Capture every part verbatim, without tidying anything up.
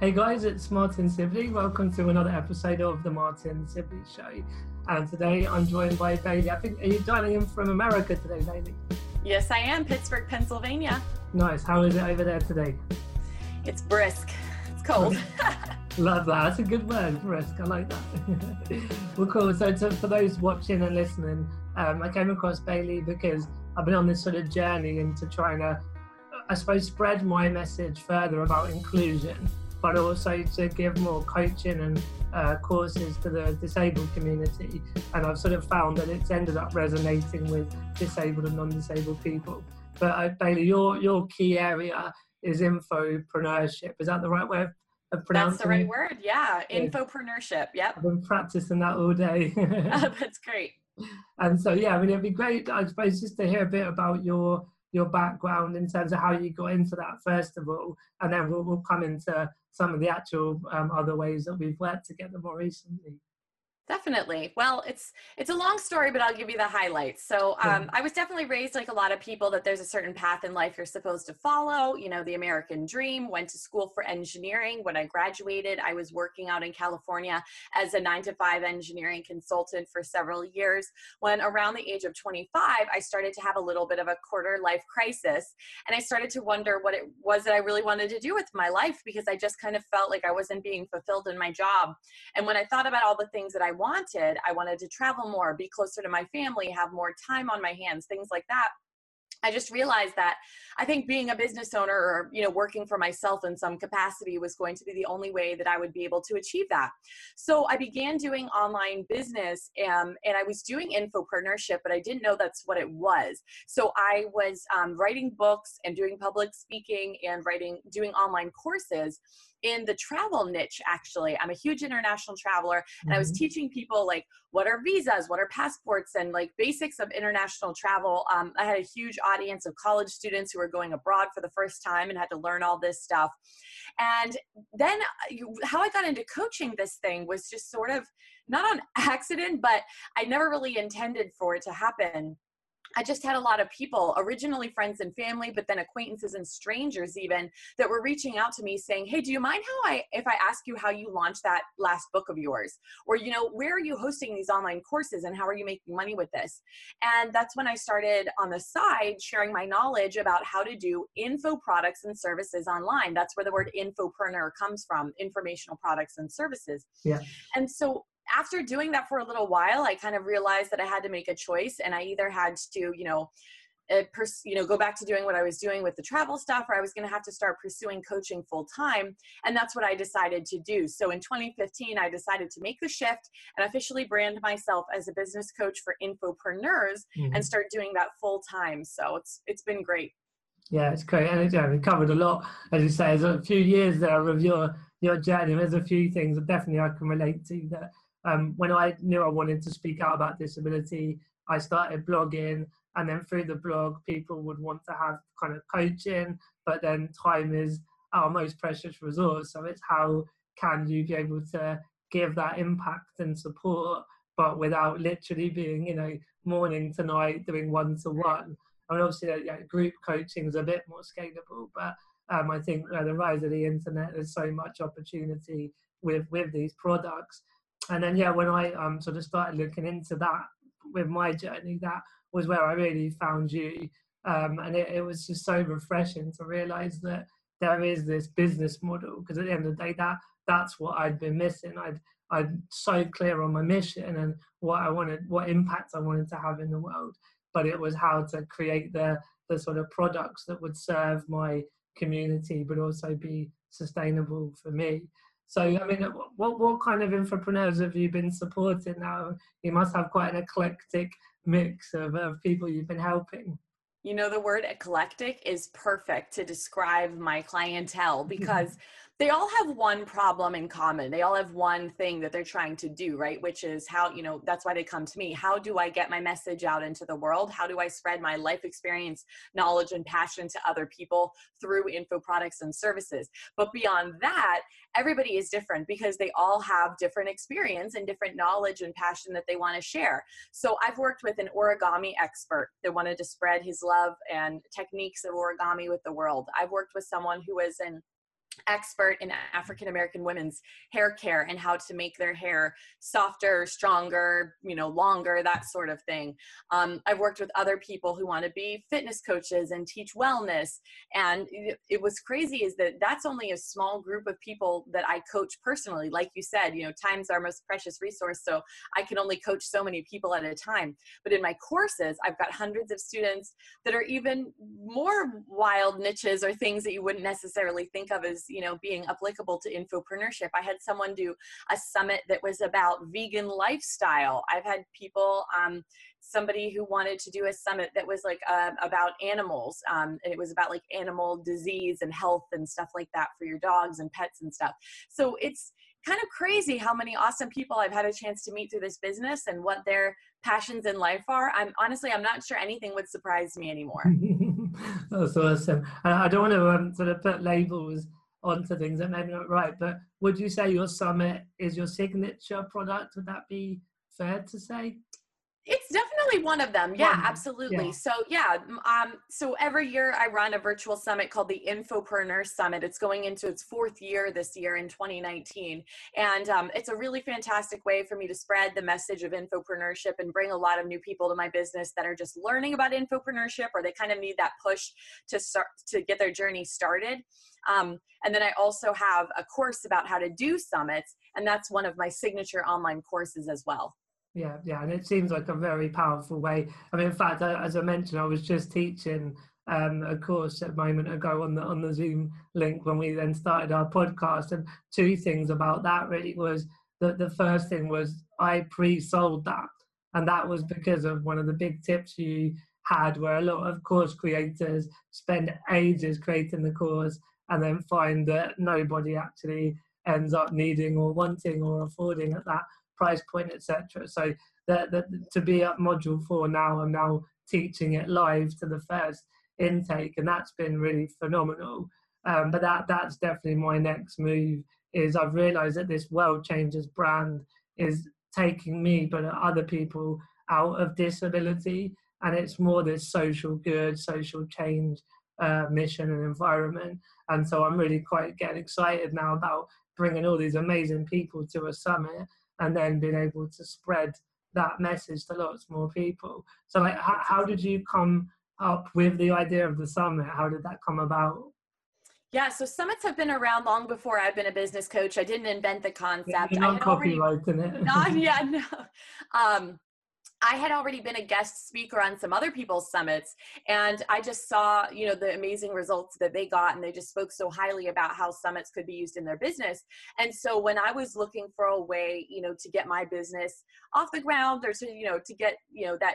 Hey guys, it's Martin Sibley. Welcome to another episode of the Martin Sibley Show. And today I'm joined by Bailey. I think, are you dialing in from America today, Bailey? Yes, I am. Pittsburgh, Pennsylvania. Nice. How is it over there today? It's brisk. It's cold. Love that. That's a good word, brisk. I like that. Well, cool. So to, for those watching and listening, um, I came across Bailey because I've been on this sort of journey into trying to, I suppose, spread my message further about inclusion, but also to give more coaching and uh, courses to the disabled community. And I've sort of found that it's ended up resonating with disabled and non-disabled people. But uh, Bailey, your your key area is infopreneurship. Is that the right way of pronouncing it? That's the right word, yeah. Infopreneurship, yep. I've been practicing that all day. Oh, that's great. And so, yeah, I mean, it'd be great, I suppose, just to hear a bit about your, your background in terms of how you got into that, first of all, and then we'll, we'll come into some of the actual um, other ways that we've worked together more recently. Definitely. Well, it's it's a long story, but I'll give you the highlights. So um, yeah. I was definitely raised like a lot of people that there's a certain path in life you're supposed to follow. You know, the American dream, went to school for engineering. When I graduated, I was working out in California as a nine to five engineering consultant for several years. When around the age of twenty-five, I started to have a little bit of a quarter life crisis. And I started to wonder what it was that I really wanted to do with my life, because I just kind of felt like I wasn't being fulfilled in my job. And when I thought about all the things that I wanted, I wanted to travel more, be closer to my family, have more time on my hands, things like that. I just realized that I think being a business owner or, you know, working for myself in some capacity was going to be the only way that I would be able to achieve that. So I began doing online business, um, and I was doing infopreneurship, but I didn't know that's what it was. So I was um, writing books and doing public speaking and writing, doing online courses in the travel niche, actually. I'm a huge international traveler, and mm-hmm. I was teaching people, like, what are visas, what are passports, and like basics of international travel. Um, I had a huge audience of college students who were going abroad for the first time and had to learn all this stuff. And then you, how I got into coaching this thing was just sort of not on accident, but I never really intended for it to happen. I just had a lot of people, originally friends and family, but then acquaintances and strangers even, that were reaching out to me saying, hey, do you mind how I, if I ask you how you launched that last book of yours? Or, you know, where are you hosting these online courses and how are you making money with this? And that's when I started on the side sharing my knowledge about how to do info products and services online. That's where the word infopreneur comes from, informational products and services. Yeah. And so after doing that for a little while, I kind of realized that I had to make a choice, and I either had to, you know, uh, pers- you know, go back to doing what I was doing with the travel stuff, or I was going to have to start pursuing coaching full time. And that's what I decided to do. So in twenty fifteen, I decided to make the shift and officially brand myself as a business coach for infopreneurs mm-hmm. and start doing that full time. So it's, it's been great. Yeah, it's great. And yeah, we covered a lot, as you say. There's a few years there of your, your journey. There's a few things that definitely I can relate to that. Um, when I knew I wanted to speak out about disability, I started blogging, and then through the blog, people would want to have kind of coaching, but then time is our most precious resource. So it's how can you be able to give that impact and support, but without literally being, you know, morning to night doing one-to-one. I mean, obviously, you know, group coaching is a bit more scalable, but um, I think, you know, the rise of the internet, there's so much opportunity with, with these products. And then, yeah, when I um, sort of started looking into that with my journey, that was where I really found you. Um, and it, it was just so refreshing to realize that there is this business model, because at the end of the day, that that's what I'd been missing. I'd, I'm so clear on my mission and what I wanted, what impact I wanted to have in the world. But it was how to create the, the sort of products that would serve my community, but also be sustainable for me. So, I mean, what what kind of infopreneurs have you been supporting now? You must have quite an eclectic mix of, of people you've been helping. You know, the word eclectic is perfect to describe my clientele, because they all have one problem in common. They all have one thing that they're trying to do, right? Which is how, you know, that's why they come to me. How do I get my message out into the world? How do I spread my life experience, knowledge, and passion to other people through info products and services? But beyond that, everybody is different, because they all have different experience and different knowledge and passion that they want to share. So I've worked with an origami expert that wanted to spread his love and techniques of origami with the world. I've worked with someone who was an expert in African-American women's hair care and how to make their hair softer, stronger, you know, longer, that sort of thing. Um, I've worked with other people who want to be fitness coaches and teach wellness. And it, it was crazy is that that's only a small group of people that I coach personally. Like you said, you know, time's our most precious resource. So I can only coach so many people at a time. But in my courses, I've got hundreds of students that are even more wild niches or things that you wouldn't necessarily think of as, you know, being applicable to infopreneurship. I had someone do a summit that was about vegan lifestyle. I've had people, um, somebody who wanted to do a summit that was like uh, about animals. Um, and it was about like animal disease and health and stuff like that for your dogs and pets and stuff. So it's kind of crazy how many awesome people I've had a chance to meet through this business and what their passions in life are. I'm honestly, I'm not sure anything would surprise me anymore. That's awesome. And I don't want to um, sort of put labels onto things that maybe not right, but would you say your summit is your signature product? Would that be fair to say? It's definitely one of them. Yeah, absolutely. Yeah. So yeah, um, so every year I run a virtual summit called the Infopreneur Summit. It's going into its fourth year this year in twenty nineteen. And um, it's a really fantastic way for me to spread the message of infopreneurship and bring a lot of new people to my business that are just learning about infopreneurship, or they kind of need that push to start to get their journey started. Um, and then I also have a course about how to do summits, and that's one of my signature online courses as well. Yeah, yeah, and it seems like a very powerful way. I mean, in fact, I, as I mentioned, I was just teaching um, a course a moment ago on the on the Zoom link when we then started our podcast, and two things about that really was that the first thing was I pre-sold that, and that was because of one of the big tips you had, where a lot of course creators spend ages creating the course and then find that nobody actually ends up needing or wanting or affording at that price point, et cetera. So that, that to be at module four now, I'm now teaching it live to the first intake, and that's been really phenomenal. Um, but that that's definitely my next move. Is I've realised that this World Changers brand is taking me, but other people, out of disability, and it's more this social good, social change uh, mission and environment. And so I'm really quite getting excited now about bringing all these amazing people to a summit, and then being able to spread that message to lots more people. So like, how, how did you come up with the idea of the summit? How did that come about? Yeah, so summits have been around long before I've been a business coach. I didn't invent the concept. You're not I had copyrighting already, it. Not yet, no. Um, I had already been a guest speaker on some other people's summits, and I just saw, you know, the amazing results that they got, and they just spoke so highly about how summits could be used in their business. And so when I was looking for a way, you know, to get my business off the ground, or to, you know, to get, you know, that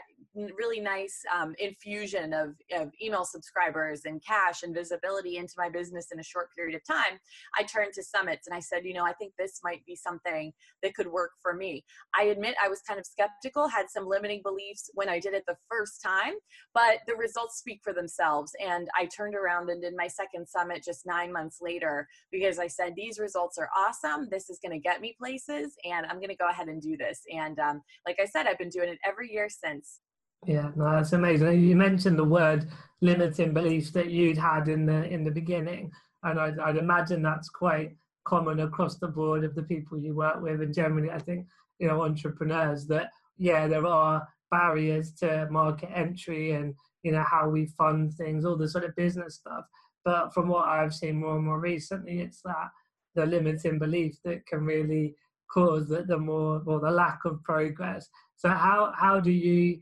really nice um, infusion of, of email subscribers and cash and visibility into my business in a short period of time, I turned to summits, and I said, you know, I think this might be something that could work for me. I admit I was kind of skeptical, had some limiting beliefs when I did it the first time, but the results speak for themselves. And I turned around and did my second summit just nine months later, because I said, these results are awesome. This is going to get me places, and I'm going to go ahead and do this. And um, like I said, I've been doing it every year since. Yeah, no, that's amazing. You mentioned the word limiting beliefs that you'd had in the in the beginning. And I'd, I'd imagine that's quite common across the board of the people you work with. And generally, I think, you know, entrepreneurs, that yeah, there are barriers to market entry and, you know, how we fund things, all the sort of business stuff. But from what I've seen more and more recently, it's that the limiting belief that can really cause the, the more, or the lack of progress. So how, how do you,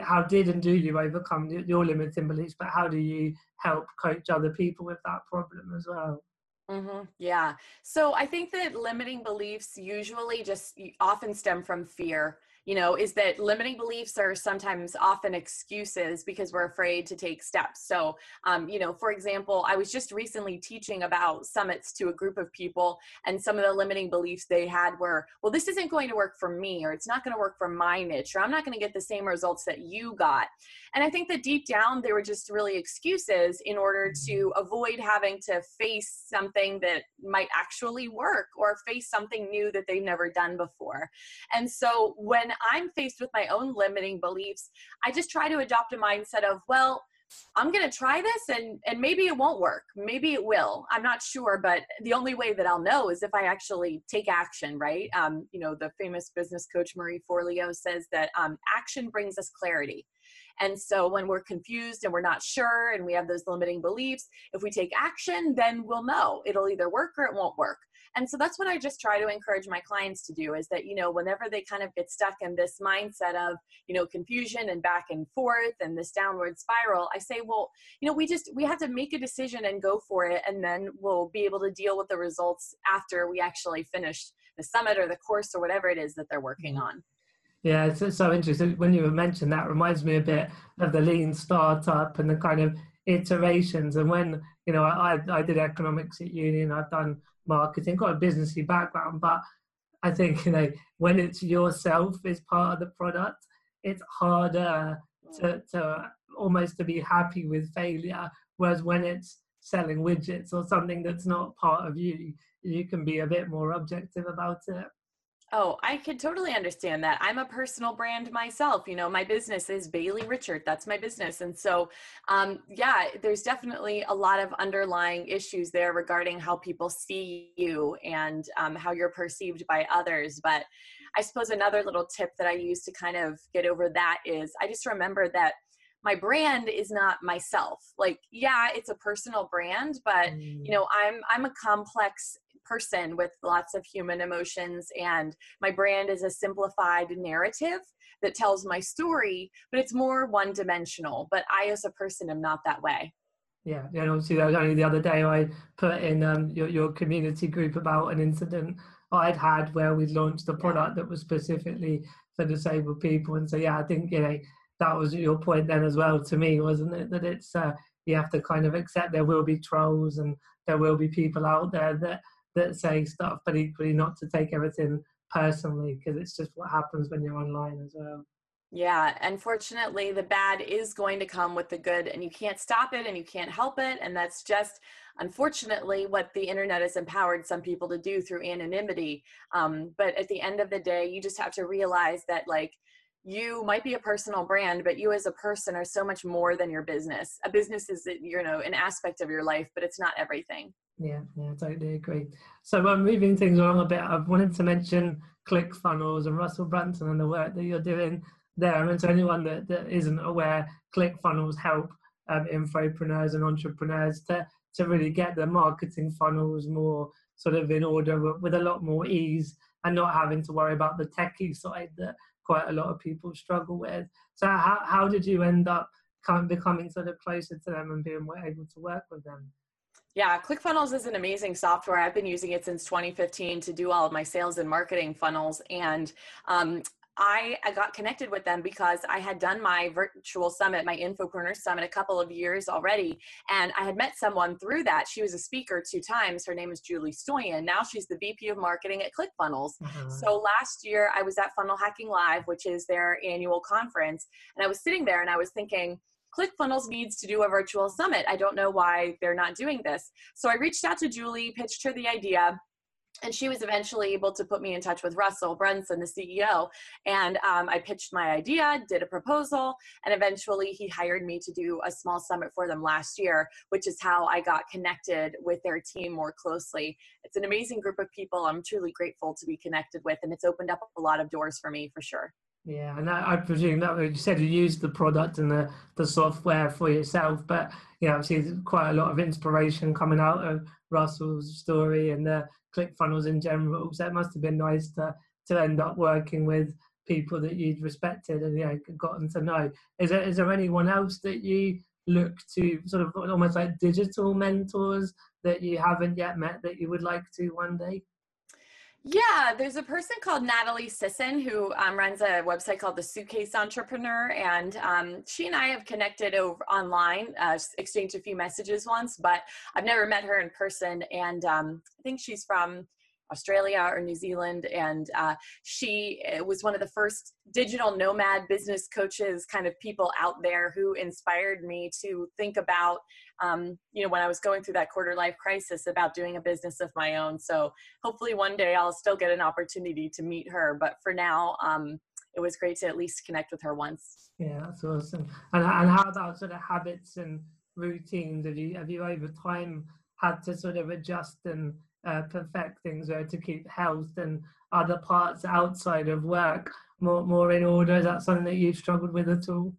how did and do you overcome your limiting beliefs, but how do you help coach other people with that problem as well? Mm-hmm. Yeah. So I think that limiting beliefs usually just often stem from fear. You know, is that limiting beliefs are sometimes often excuses because we're afraid to take steps. So, um, you know, for example, I was just recently teaching about summits to a group of people, and some of the limiting beliefs they had were, well, this isn't going to work for me, or it's not going to work for my niche, or I'm not going to get the same results that you got. And I think that deep down, they were just really excuses in order to avoid having to face something that might actually work, or face something new that they've never done before. And so when I'm faced with my own limiting beliefs, I just try to adopt a mindset of, well, I'm going to try this and, and maybe it won't work. Maybe it will. I'm not sure, but the only way that I'll know is if I actually take action, right? Um, you know, the famous business coach Marie Forleo says that um, action brings us clarity. And so when we're confused and we're not sure and we have those limiting beliefs, if we take action, then we'll know. It'll either work or it won't work. And so that's what I just try to encourage my clients to do is that, you know, whenever they kind of get stuck in this mindset of, you know, confusion and back and forth and this downward spiral, I say, well, you know, we just, we have to make a decision and go for it. And then we'll be able to deal with the results after we actually finish the summit or the course or whatever it is that they're working on. Yeah, it's, it's so interesting. When you mentioned that, it reminds me a bit of the lean startup and the kind of iterations. And when, you know, I, I did economics at uni and I've done marketing, got a businessy background, but I think, you know, when it's yourself is part of the product, it's harder to, to almost to be happy with failure. Whereas when it's selling widgets or something that's not part of you, you can be a bit more objective about it. Oh, I could totally understand that. I'm a personal brand myself. You know, my business is Bailey Richert. That's my business. And so, um, yeah, there's definitely a lot of underlying issues there regarding how people see you and um, how you're perceived by others. But I suppose another little tip that I use to kind of get over that is I just remember that my brand is not myself. Like, yeah, it's a personal brand, but mm. you know, I'm, I'm a complex person with lots of human emotions, and my brand is a simplified narrative that tells my story, but it's more one-dimensional. But I, as a person, am not that way. Yeah, and obviously, that was only the other day I put in um, your, your community group about an incident I'd had where we launched a product that was specifically for disabled people, and so yeah, I think you know that was your point then as well to me, wasn't it? That it's uh, you have to kind of accept there will be trolls and there will be people out there that. that say stuff, but equally not to take everything personally, because it's just what happens when you're online as well. Yeah, unfortunately, the bad is going to come with the good, and you can't stop it and you can't help it. And that's just, unfortunately, what the internet has empowered some people to do through anonymity. Um, but at the end of the day, you just have to realize that, like, you might be a personal brand, but you as a person are so much more than your business. A business is, you know, an aspect of your life, but it's not everything. Yeah, yeah, I totally agree. So I'm moving things along a bit. I wanted to mention ClickFunnels and Russell Brunson and the work that you're doing there. And to anyone that, that isn't aware, ClickFunnels help um, infopreneurs and entrepreneurs to, to really get their marketing funnels more sort of in order with a lot more ease and not having to worry about the techie side that quite a lot of people struggle with. So how, how did you end up come, becoming sort of closer to them and being able to work with them? Yeah, ClickFunnels is an amazing software. I've been using it since twenty fifteen to do all of my sales and marketing funnels. And um, I, I got connected with them because I had done my virtual summit, my Infopreneur Summit, a couple of years already. And I had met someone through that. She was a speaker two times. Her name is Julie Stoian. Now she's the V P of marketing at ClickFunnels. Mm-hmm. So last year I was at Funnel Hacking Live, which is their annual conference. And I was sitting there and I was thinking, ClickFunnels needs to do a virtual summit. I don't know why they're not doing this. So I reached out to Julie, pitched her the idea, and she was eventually able to put me in touch with Russell Brunson, the C E O. And um, I pitched my idea, did a proposal, and eventually he hired me to do a small summit for them last year, which is how I got connected with their team more closely. It's an amazing group of people I'm truly grateful to be connected with, and it's opened up a lot of doors for me for sure. Yeah, and I, I presume that you said you used the product and the, the software for yourself, but you know, I've seen quite a lot of inspiration coming out of Russell's story and the ClickFunnels in general. So it must have been nice to to end up working with people that you'd respected and you know, gotten to know. Is there is there anyone else that you look to sort of almost like digital mentors that you haven't yet met that you would like to one day? Yeah, there's a person called Natalie Sisson who um, runs a website called The Suitcase Entrepreneur, and um, she and I have connected over online, uh, exchanged a few messages once, but I've never met her in person, and um, I think she's from Australia or New Zealand, and uh, she was one of the first digital nomad business coaches kind of people out there who inspired me to think about, um, you know, when I was going through that quarter life crisis about doing a business of my own. So hopefully one day I'll still get an opportunity to meet her. But for now, um, it was great to at least connect with her once. Yeah, that's awesome. And, and how about sort of habits and routines? Have you, have you over time had to sort of adjust and uh, perfect things, or to keep health and other parts outside of work more, more in order? Is that something that you've struggled with at all?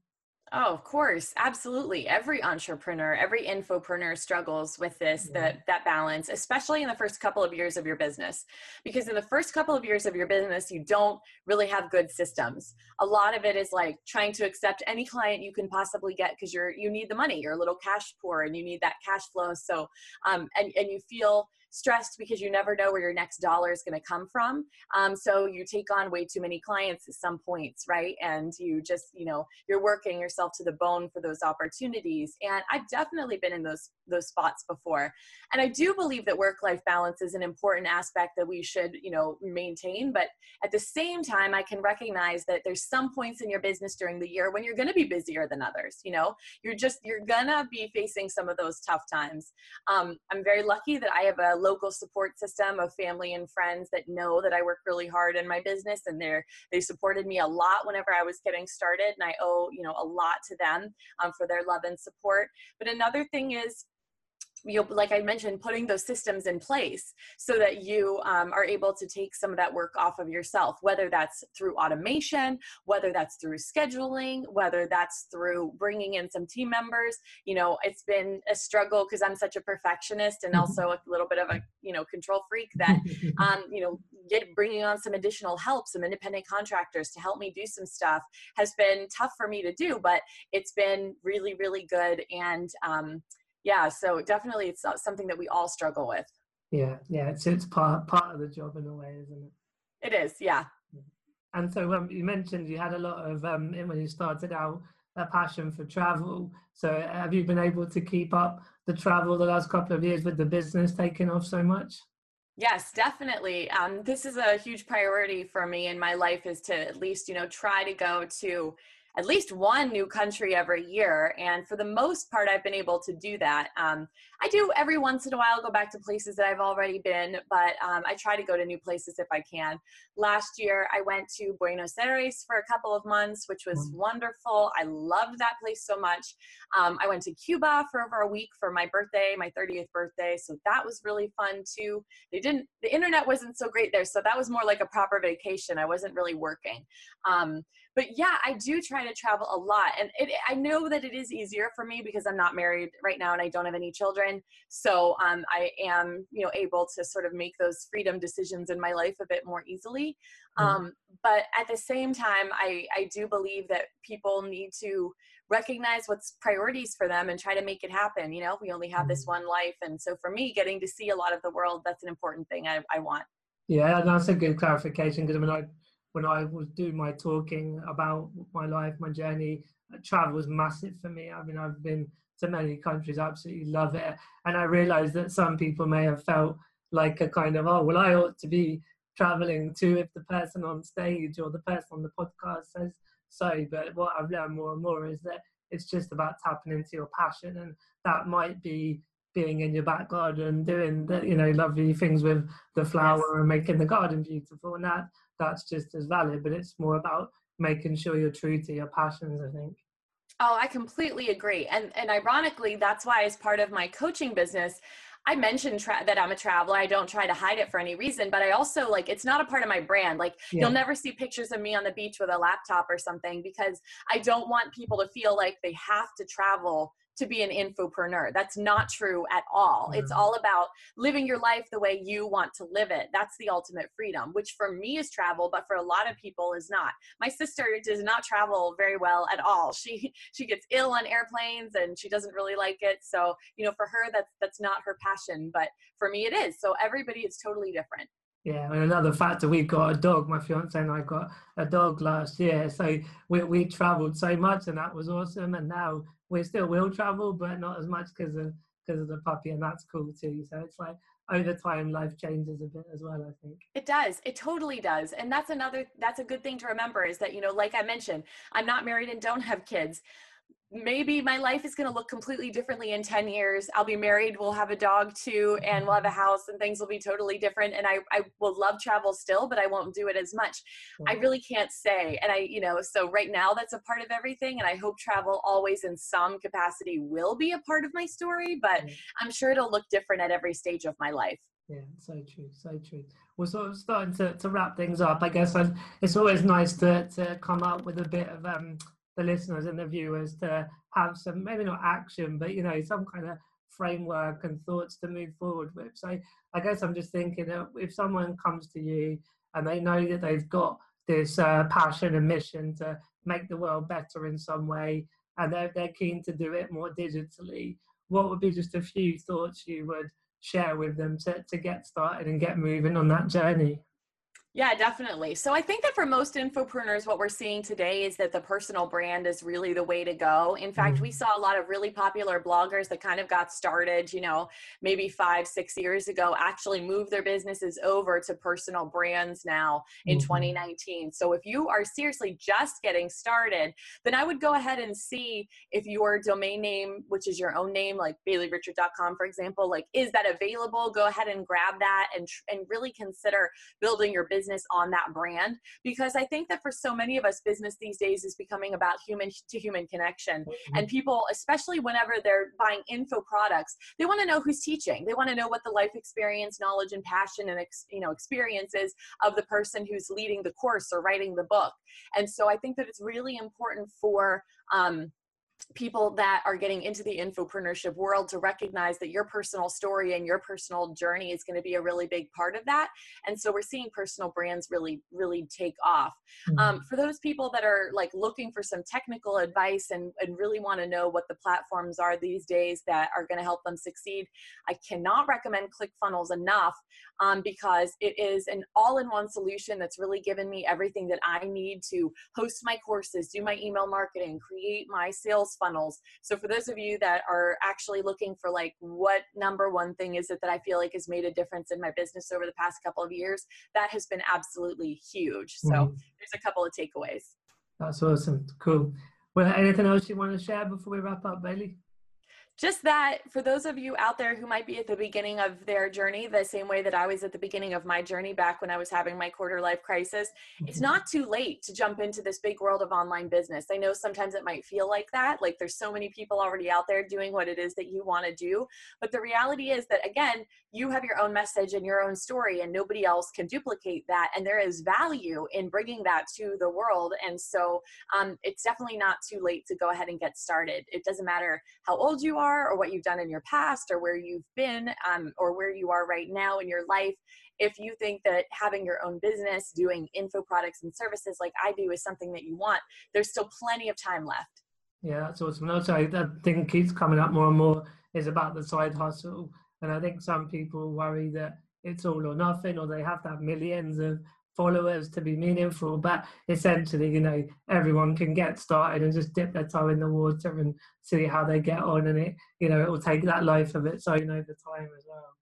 Oh, of course. Absolutely. Every entrepreneur, every infopreneur struggles with this, yeah. that, that balance, especially in the first couple of years of your business, because in the first couple of years of your business, you don't really have good systems. A lot of it is like trying to accept any client you can possibly get because you're, you need the money, you're a little cash poor and you need that cash flow. So, um, and, and you feel stressed because you never know where your next dollar is going to come from. Um, so you take on way too many clients at some points, right? And you just, you know, you're working yourself to the bone for those opportunities. And I've definitely been in those, those spots before. And I do believe that work-life balance is an important aspect that we should, you know, maintain. But at the same time, I can recognize that there's some points in your business during the year when you're going to be busier than others. You know, you're just, you're gonna be facing some of those tough times. Um, I'm very lucky that I have a local support system of family and friends that know that I work really hard in my business, and they're they supported me a lot whenever I was getting started, and I owe you know a lot to them um, for their love and support. But another thing is, you know, like I mentioned, putting those systems in place so that you um, are able to take some of that work off of yourself, whether that's through automation, whether that's through scheduling, whether that's through bringing in some team members. You know, it's been a struggle because I'm such a perfectionist and also a little bit of a, you know, control freak that, um, you know, get bringing on some additional help, some independent contractors to help me do some stuff has been tough for me to do, but it's been really, really good. And, um, yeah, so definitely it's something that we all struggle with. Yeah, yeah, it's, it's part, part of the job in a way, isn't it? It is, yeah. And so um, you mentioned you had a lot of, um, when you started out, a passion for travel. So have you been able to keep up the travel the last couple of years with the business taking off so much? Yes, definitely. Um, this is a huge priority for me in my life, is to at least, you know, try to go to at least one new country every year. And for the most part, I've been able to do that. Um, I do every once in a while go back to places that I've already been, but um, I try to go to new places if I can. Last year, I went to Buenos Aires for a couple of months, which was wonderful. I loved that place so much. Um, I went to Cuba for over a week for my birthday, my thirtieth birthday. So that was really fun too. They didn't, the internet wasn't so great there, so that was more like a proper vacation. I wasn't really working. Um, But yeah, I do try to travel a lot. And it, I know that it is easier for me because I'm not married right now and I don't have any children. So um, I am, you know, able to sort of make those freedom decisions in my life a bit more easily. Um, but at the same time, I, I do believe that people need to recognize what's priorities for them and try to make it happen. You know, we only have this one life. And so for me, getting to see a lot of the world, that's an important thing I, I want. Yeah, that's a good clarification, because I mean, I, when I was doing my talking about my life, my journey, travel was massive for me. I mean, I've been to many countries, absolutely love it. And I realized that some people may have felt like a kind of, oh, well, I ought to be traveling too if the person on stage or the person on the podcast says so. But what I've learned more and more is that it's just about tapping into your passion. And that might be being in your back garden, doing the, you know, lovely things with the flower, yes, and making the garden beautiful, and that that's just as valid. But it's more about making sure you're true to your passions, I think. Oh, I completely agree. And and ironically, that's why as part of my coaching business, I mentioned tra- that I'm a traveler. I don't try to hide it for any reason, but I also, like, it's not a part of my brand. Like, yeah, you'll never see pictures of me on the beach with a laptop or something, because I don't want people to feel like they have to travel to be an infopreneur. That's not true at all. Mm-hmm. It's all about living your life the way you want to live it. That's the ultimate freedom, which for me is travel, but for a lot of people is not. My sister does not travel very well at all. She she gets ill on airplanes and she doesn't really like it. So, you know, for her, that's, that's not her passion, but for me it is. So everybody is totally different. Yeah, and another factor, we got a dog. My fiance and I got a dog last year. So we, we traveled so much and that was awesome. And now we still will travel, but not as much because of, because of the puppy, and that's cool too. So it's like, over time, life changes a bit as well, I think. It does. It totally does. And that's another, that's a good thing to remember, is that, you know, like I mentioned, I'm not married and don't have kids. maybe my life is going to look completely differently in ten years. I'll be married, we'll have a dog too, and we'll have a house, and things will be totally different. And I, I will love travel still, but I won't do it as much. Mm-hmm. I really can't say. And I, you know, so right now that's a part of everything. And I hope travel always in some capacity will be a part of my story, but mm-hmm. I'm sure it'll look different at every stage of my life. Yeah, so true, so true. We're sort of starting to, to wrap things up. I guess I, it's always nice to, to come up with a bit of um, the listeners and the viewers to have some, maybe not action, but, you know, some kind of framework and thoughts to move forward with. So I guess I'm just thinking that if someone comes to you and they know that they've got this uh, passion and mission to make the world better in some way, and they're, they're keen to do it more digitally, what would be just a few thoughts you would share with them to, to get started and get moving on that journey? Yeah, definitely. So I think that for most infopreneurs, what we're seeing today is that the personal brand is really the way to go. In fact, we saw a lot of really popular bloggers that kind of got started, you know, maybe five, six years ago, actually move their businesses over to personal brands now in twenty nineteen. So if you are seriously just getting started, then I would go ahead and see if your domain name, which is your own name, like bailey richert dot com, for example, like, is that available? Go ahead and grab that and, and really consider building your business on that brand, because I think that for so many of us, business these days is becoming about human to human connection. Mm-hmm. And people, especially whenever they're buying info products, they want to know who's teaching. They want to know what the life experience, knowledge, and passion and ex, you know experiences of the person who's leading the course or writing the book. And so I think that it's really important for um, people that are getting into the infopreneurship world to recognize that your personal story and your personal journey is going to be a really big part of that. And so we're seeing personal brands really, really take off. Mm-hmm. Um, for those people that are like looking for some technical advice and, and really want to know what the platforms are these days that are going to help them succeed, I cannot recommend ClickFunnels enough um, because it is an all-in-one solution that's really given me everything that I need to host my courses, do my email marketing, create my sales funnels. So for those of you that are actually looking for like what number one thing is it that I feel like has made a difference in my business over the past couple of years, that has been absolutely huge. So mm. there's a couple of takeaways. That's awesome. Cool. Well, anything else you want to share before we wrap up, Bailey? Just that for those of you out there who might be at the beginning of their journey, the same way that I was at the beginning of my journey back when I was having my quarter life crisis, it's not too late to jump into this big world of online business. I know sometimes it might feel like that, like there's so many people already out there doing what it is that you want to do. But the reality is that, again, you have your own message and your own story, and nobody else can duplicate that. And there is value in bringing that to the world. And so um, it's definitely not too late to go ahead and get started. It doesn't matter how old you are, or what you've done in your past, or where you've been, um, or where you are right now in your life. If you think that having your own business, doing info products and services like I do is something that you want, there's still plenty of time left. Yeah, that's awesome. And also, that thing keeps coming up more and more is about the side hustle. And I think some people worry that it's all or nothing, or they have to have millions of followers to be meaningful, but essentially, you know, everyone can get started and just dip their toe in the water and see how they get on, and it, you know, it will take that life of its own over time as well.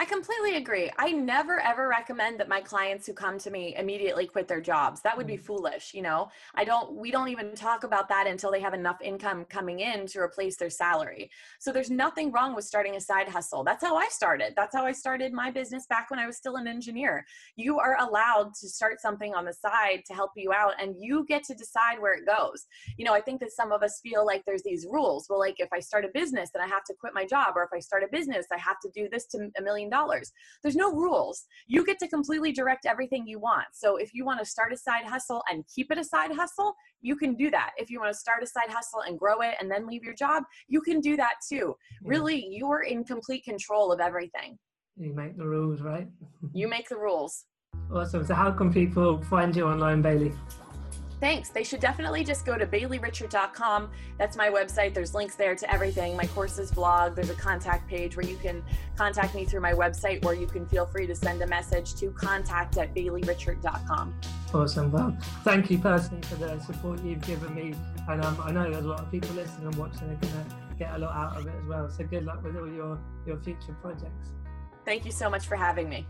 I completely agree. I never ever recommend that my clients who come to me immediately quit their jobs. That would be foolish. You know, I don't, we don't even talk about that until they have enough income coming in to replace their salary. So there's nothing wrong with starting a side hustle. That's how I started. That's how I started my business back when I was still an engineer. You are allowed to start something on the side to help you out, and you get to decide where it goes. You know, I think that some of us feel like there's these rules. Well, like if I start a business, then I have to quit my job, or if I start a business, I have to do this to a million dollars. There's no rules. You get to completely direct everything you want. So if you want to start a side hustle and keep it a side hustle, you can do that. If you want to start a side hustle and grow it and then leave your job, you can do that too. Really, you are in complete control of everything. You make the rules, right? You make the rules. Awesome. So how can people find you online, Bailey? Thanks. They should definitely just go to bailey richert dot com. That's my website. There's links there to everything. My courses, blog, there's a contact page where you can contact me through my website, or you can feel free to send a message to contact at bailey richert dot com. Awesome. Well, thank you personally for the support you've given me. And um, I know there's a lot of people listening and watching are going to get a lot out of it as well. So good luck with all your, your future projects. Thank you so much for having me.